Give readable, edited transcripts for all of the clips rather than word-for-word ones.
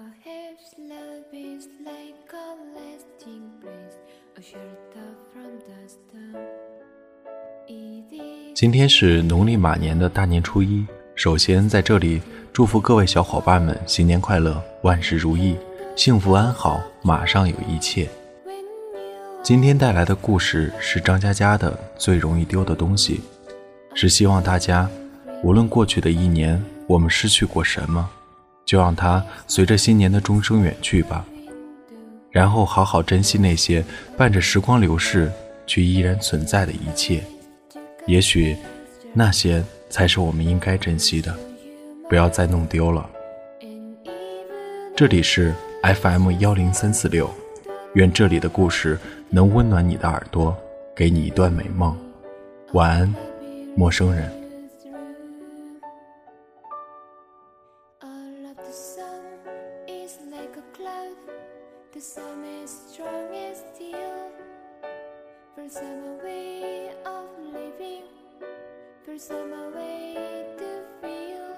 Perhaps love is like a lasting breeze, a shelter from the storm. 今天是农历马年的大年初一，首先在这里祝福各位小伙伴们新年快乐，万事如意，幸福安好，马上有一切。今天带来的故事是张嘉佳的《最容易丢的东西》，是希望大家无论过去的一年我们失去过什么，就让它随着新年的钟声远去吧，然后好好珍惜那些伴着时光流逝却依然存在的一切，也许那些才是我们应该珍惜的，不要再弄丢了。这里是 FM10346， 愿这里的故事能温暖你的耳朵，给你一段美梦。晚安，陌生人。The sun is strong and still. First time a way of living, first time a way to feel.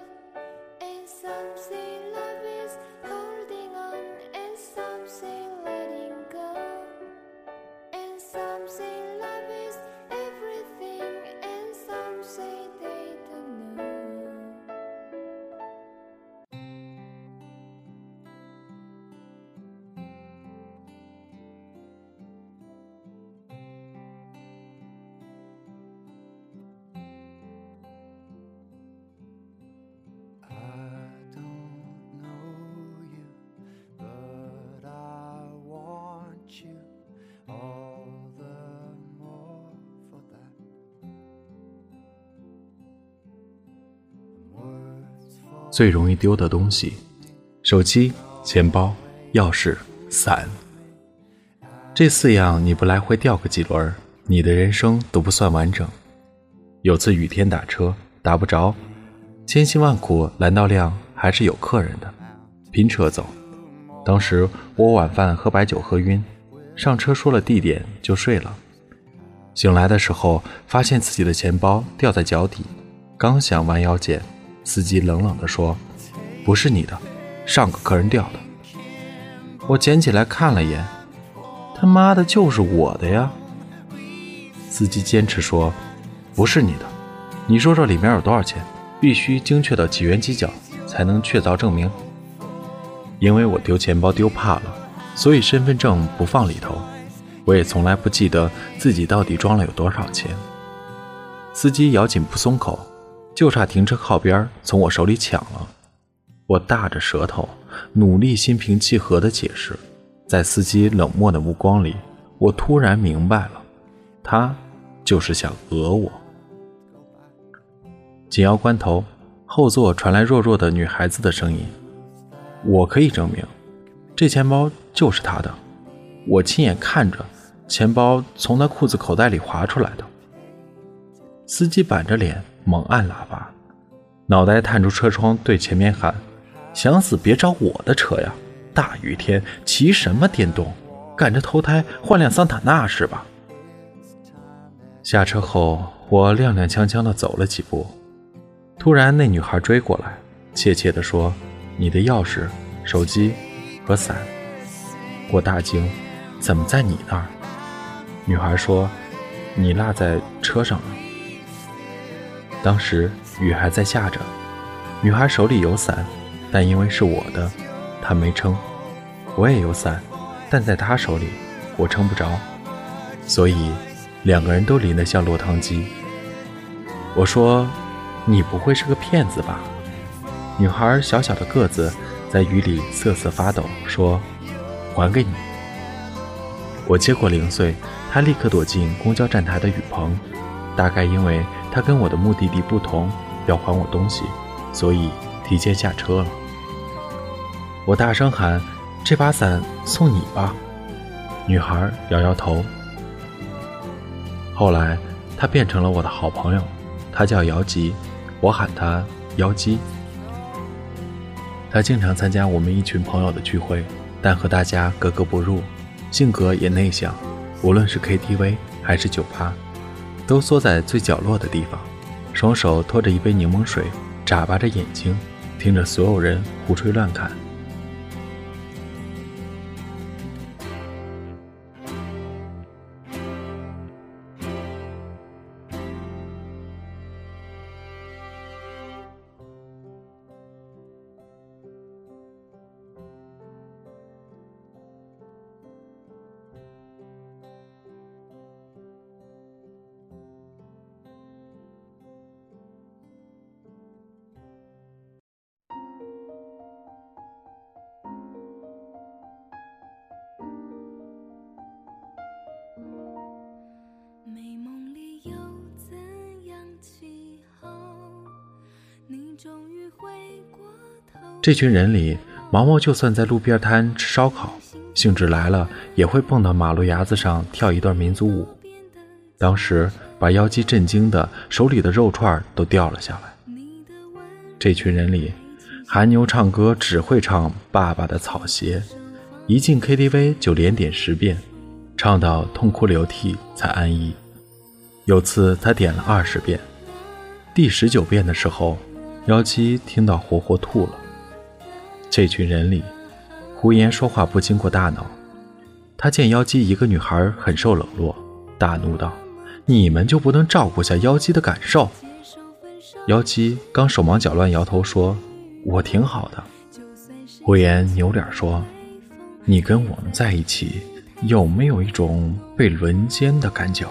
And some say love is holding on, and some say letting go. And some say love is everything, and some say they don't know.最容易丢的东西，手机、钱包、钥匙、伞，这四样你不来回掉个几轮，你的人生都不算完整。有次雨天打车打不着，千辛万苦拦到辆还是有客人的，拼车走。当时我晚饭喝白酒喝晕，上车说了地点就睡了。醒来的时候发现自己的钱包掉在脚底，刚想弯腰捡，司机冷冷地说，不是你的，上个客人掉的。我捡起来看了一眼，他妈的就是我的呀。司机坚持说，不是你的，你说这里面有多少钱，必须精确到几元几角才能确凿证明。因为我丢钱包丢怕了，所以身份证不放里头，我也从来不记得自己到底装了有多少钱。司机咬紧不松口，就差停车靠边从我手里抢了。我大着舌头努力心平气和地解释，在司机冷漠的目光里，我突然明白了，他就是想讹我。紧要关头，后座传来弱弱的女孩子的声音，我可以证明这钱包就是他的，我亲眼看着钱包从他裤子口袋里滑出来的。司机板着脸猛按喇叭，脑袋探出车窗对前面喊，想死别找我的车呀，大雨天骑什么电动，赶着投胎换辆桑塔纳是吧。下车后我踉踉跄跄地走了几步，突然那女孩追过来怯怯地说，你的钥匙、手机和伞。我大惊，怎么在你那儿？女孩说，你落在车上了。当时雨还在下着，女孩手里有伞，但因为是我的，她没撑。我也有伞，但在她手里，我撑不着，所以两个人都淋得像落汤鸡。我说，你不会是个骗子吧？女孩小小的个子在雨里瑟瑟发抖，说，还给你。我接过零碎，她立刻躲进公交站台的雨棚，大概因为他跟我的目的地不同，要还我东西，所以提前下车了。我大声喊，这把伞送你吧。女孩摇摇头。后来她变成了我的好朋友，她叫姚吉，我喊她姚鸡。她经常参加我们一群朋友的聚会，但和大家格格不入，性格也内向，无论是 KTV 还是酒吧，都缩在最角落的地方，双手托着一杯柠檬水，眨巴着眼睛，听着所有人胡吹乱侃。这群人里，毛毛就算在路边摊吃烧烤，兴致来了也会蹦到马路牙子上跳一段民族舞。当时把妖姬震惊的手里的肉串都掉了下来。这群人里，韩牛唱歌只会唱《爸爸的草鞋》，一进 KTV 就连点10遍，唱到痛哭流涕才安逸。有次他点了20遍，第19遍的时候，妖姬听到活活吐了。这群人里，胡言说话不经过大脑。他见妖姬一个女孩很受冷落，大怒道：“你们就不能照顾下妖姬的感受？”妖姬刚手忙脚乱摇头说：“我挺好的。”胡言扭脸说：“你跟我们在一起，有没有一种被轮奸的感觉？”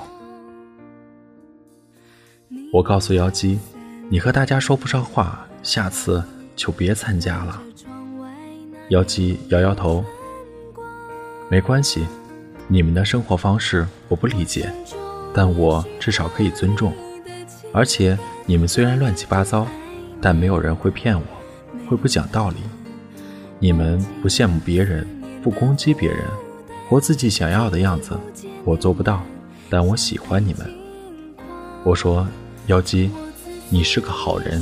我告诉妖姬，你和大家说不上话，下次就别参加了。妖姬摇摇头，没关系，你们的生活方式我不理解，但我至少可以尊重。而且你们虽然乱七八糟，但没有人会骗我，会不讲道理。你们不羡慕别人，不攻击别人，活自己想要的样子，我做不到，但我喜欢你们。我说，妖姬，你是个好人。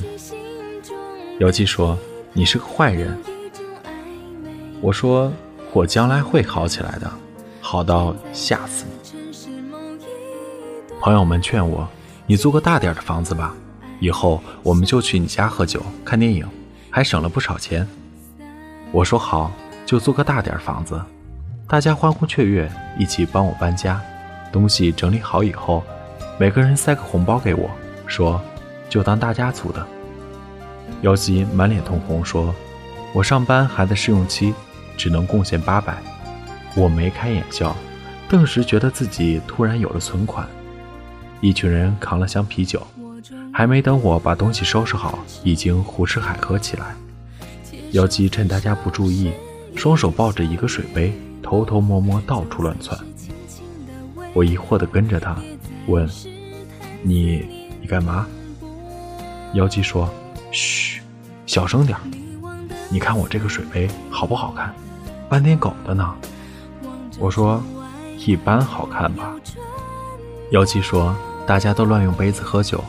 妖姬说，你是个坏人。我说，我将来会好起来的，好到吓死你。朋友们劝我，你租个大点的房子吧，以后我们就去你家喝酒看电影，还省了不少钱。我说好，就租个大点房子。大家欢呼雀跃，一起帮我搬家。东西整理好以后，每个人塞个红包给我，说就当大家族的。妖姬满脸通红说，我上班还在试用期，只能贡献800。我眉开眼笑，顿时觉得自己突然有了存款。一群人扛了箱啤酒，还没等我把东西收拾好，已经胡吃海喝起来。妖姬趁大家不注意，双手抱着一个水杯，偷偷摸摸到处乱窜。我疑惑地跟着他问，你干嘛？妖姬说，嘘，小声点，你看我这个水杯好不好看？斑点狗的呢。我说，一般好看吧。妖姬说，大家都乱用杯子喝酒，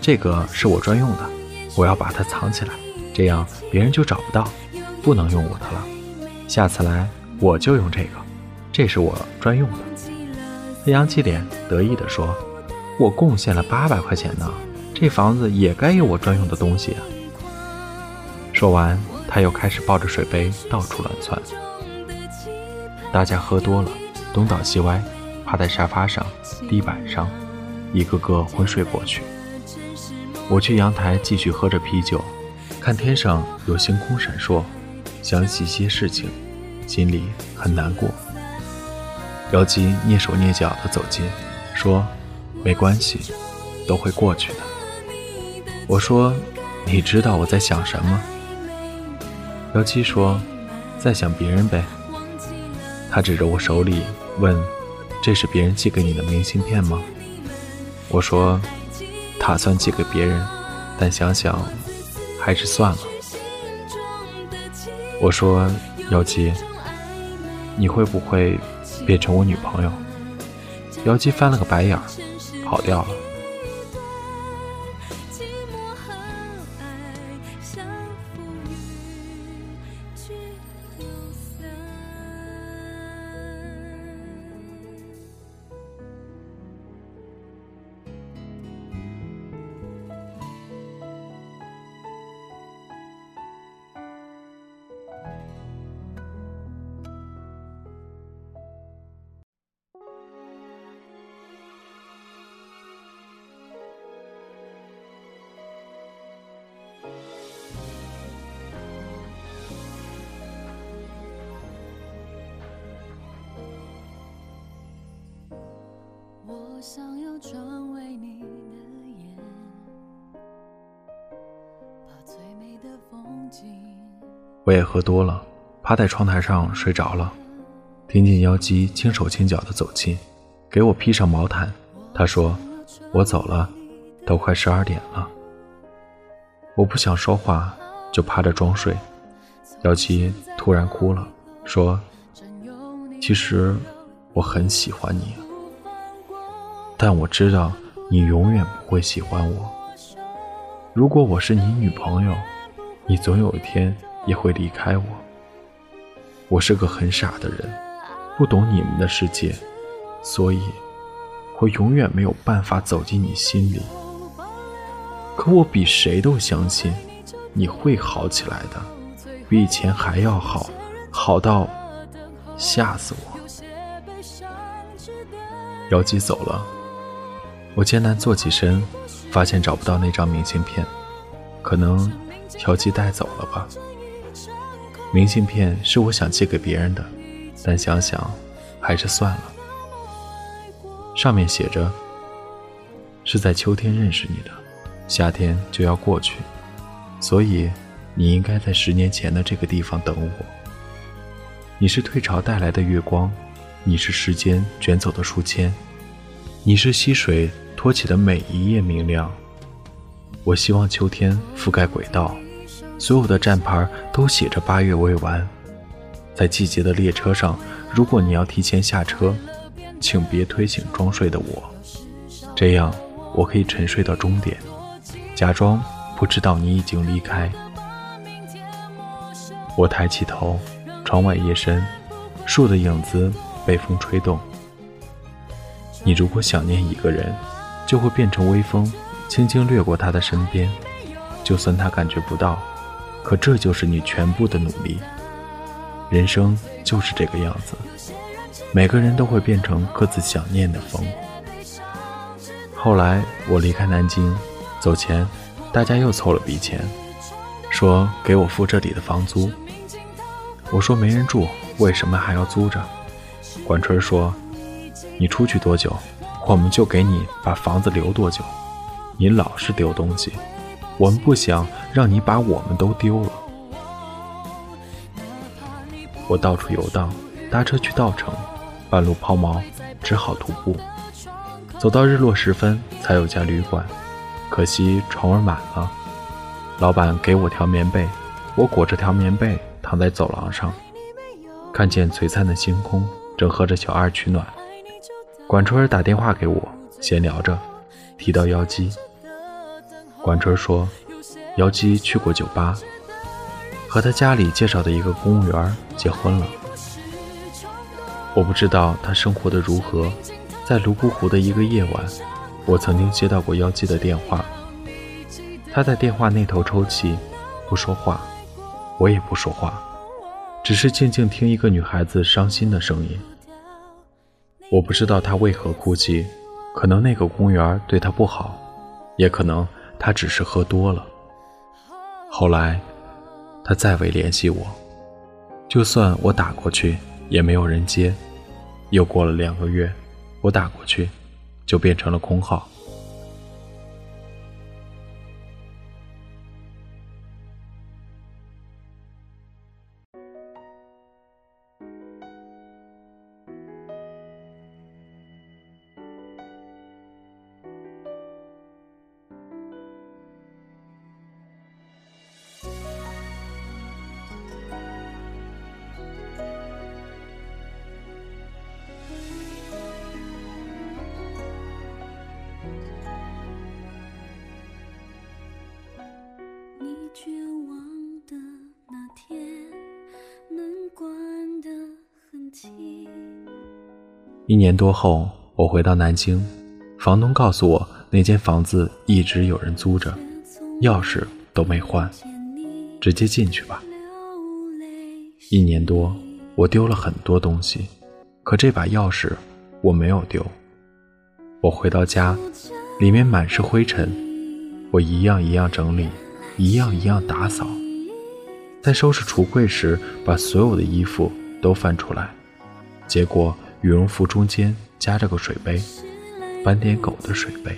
这个是我专用的，我要把它藏起来，这样别人就找不到，不能用我的了。下次来我就用这个，这是我专用的。他扬起脸得意地说，我贡献了800块钱呢，这房子也该有我专用的东西啊。说完他又开始抱着水杯到处乱窜。大家喝多了，东倒西歪，趴在沙发上地板上，一个个昏睡过去。我去阳台继续喝着啤酒，看天上有星空闪烁，想起些事情，心里很难过。妖姬蹑手蹑脚地走近，说：“没关系，都会过去的。”我说：“你知道我在想什么？”妖姬说：“在想别人呗。”她指着我手里问：“这是别人寄给你的明信片吗？”我说：“打算寄给别人，但想想还是算了。”我说：“妖姬，你会不会变成我女朋友？”妖姬翻了个白眼，跑掉了。我想要成为你的眼，把最美的风景。我也喝多了，趴在窗台上睡着了，听见妖姬轻手轻脚地走近，给我披上毛毯。她说，我走了，都快12点了。我不想说话，就趴着装睡，姚七突然哭了，说其实我很喜欢你，但我知道你永远不会喜欢我。如果我是你女朋友，你总有一天也会离开我。我是个很傻的人，不懂你们的世界，所以我永远没有办法走进你心里。可我比谁都相信你会好起来的，比以前还要好，好到吓死我。姚姬走了，我艰难坐起身，发现找不到那张明信片，可能姚姬带走了吧。明信片是我想借给别人的，但想想还是算了。上面写着，是在秋天认识你的，夏天就要过去，所以你应该在10年前的这个地方等我。你是退潮带来的月光，你是时间卷走的书签，你是溪水托起的每一夜明亮。我希望秋天覆盖轨道，所有的站牌都写着8月未完。在季节的列车上，如果你要提前下车，请别推醒装睡的我，这样我可以沉睡到终点，假装不知道你已经离开。我抬起头，窗外夜深，树的影子被风吹动。你如果想念一个人，就会变成微风，轻轻掠过他的身边，就算他感觉不到，可这就是你全部的努力。人生就是这个样子，每个人都会变成各自想念的风。后来我离开南京，走前大家又凑了笔钱，说给我付这里的房租。我说没人住，为什么还要租着？管春说，你出去多久，我们就给你把房子留多久。你老是丢东西，我们不想让你把我们都丢了。我到处游荡，搭车去稻城，半路抛锚，只好徒步。走到日落时分才有家旅馆，可惜床位满了。老板给我条棉被，我裹着条棉被躺在走廊上，看见璀璨的星空，正喝着小二取暖。管春打电话给我，闲聊着提到姚姬。管春说姚姬去过酒吧，和他家里介绍的一个公务员结婚了。我不知道他生活的如何。在泸沽湖的一个夜晚，我曾经接到过姚姬的电话，他在电话那头抽泣，不说话，我也不说话，只是静静听一个女孩子伤心的声音。我不知道他为何哭泣，可能那个公园对他不好，也可能他只是喝多了。后来他再未联系我，就算我打过去也没有人接。又过了2个月，我打过去就变成了空号。1年多后，我回到南京，房东告诉我那间房子一直有人租着，钥匙都没换，直接进去吧。1年多，我丢了很多东西，可这把钥匙我没有丢。我回到家，里面满是灰尘，我一样一样整理，一样一样打扫。在收拾橱柜时，把所有的衣服都翻出来，结果羽绒服中间夹着个水杯，斑点狗的水杯。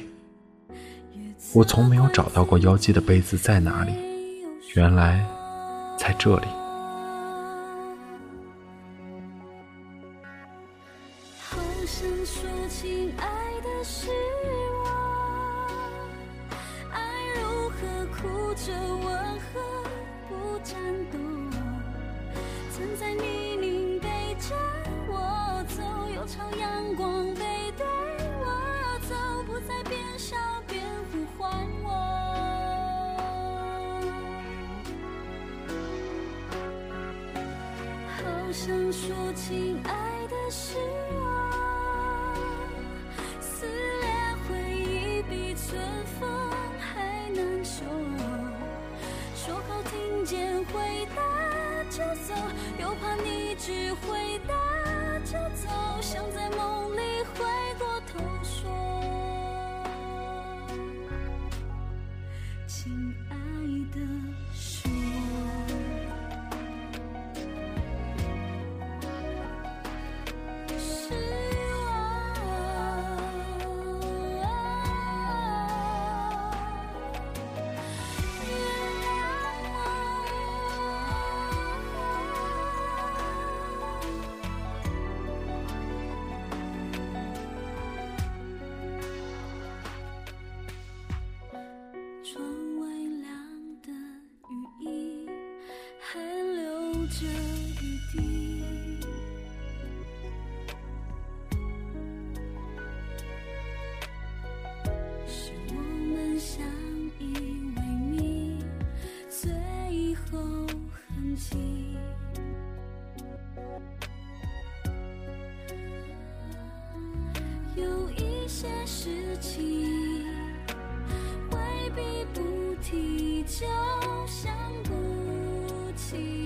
我从没有找到过妖姬的杯子在哪里，原来在这里。好想说亲爱的是我，爱如何哭着，我何不颤抖。曾在泥泞背着我走，又朝阳光背对我走，不再边笑边呼唤我。好想说亲爱的是我，撕裂回忆比春风还难受，说好听见回答就走，又怕你只回答就走，想在梦里回过头说亲爱的是我，是我、就想不起。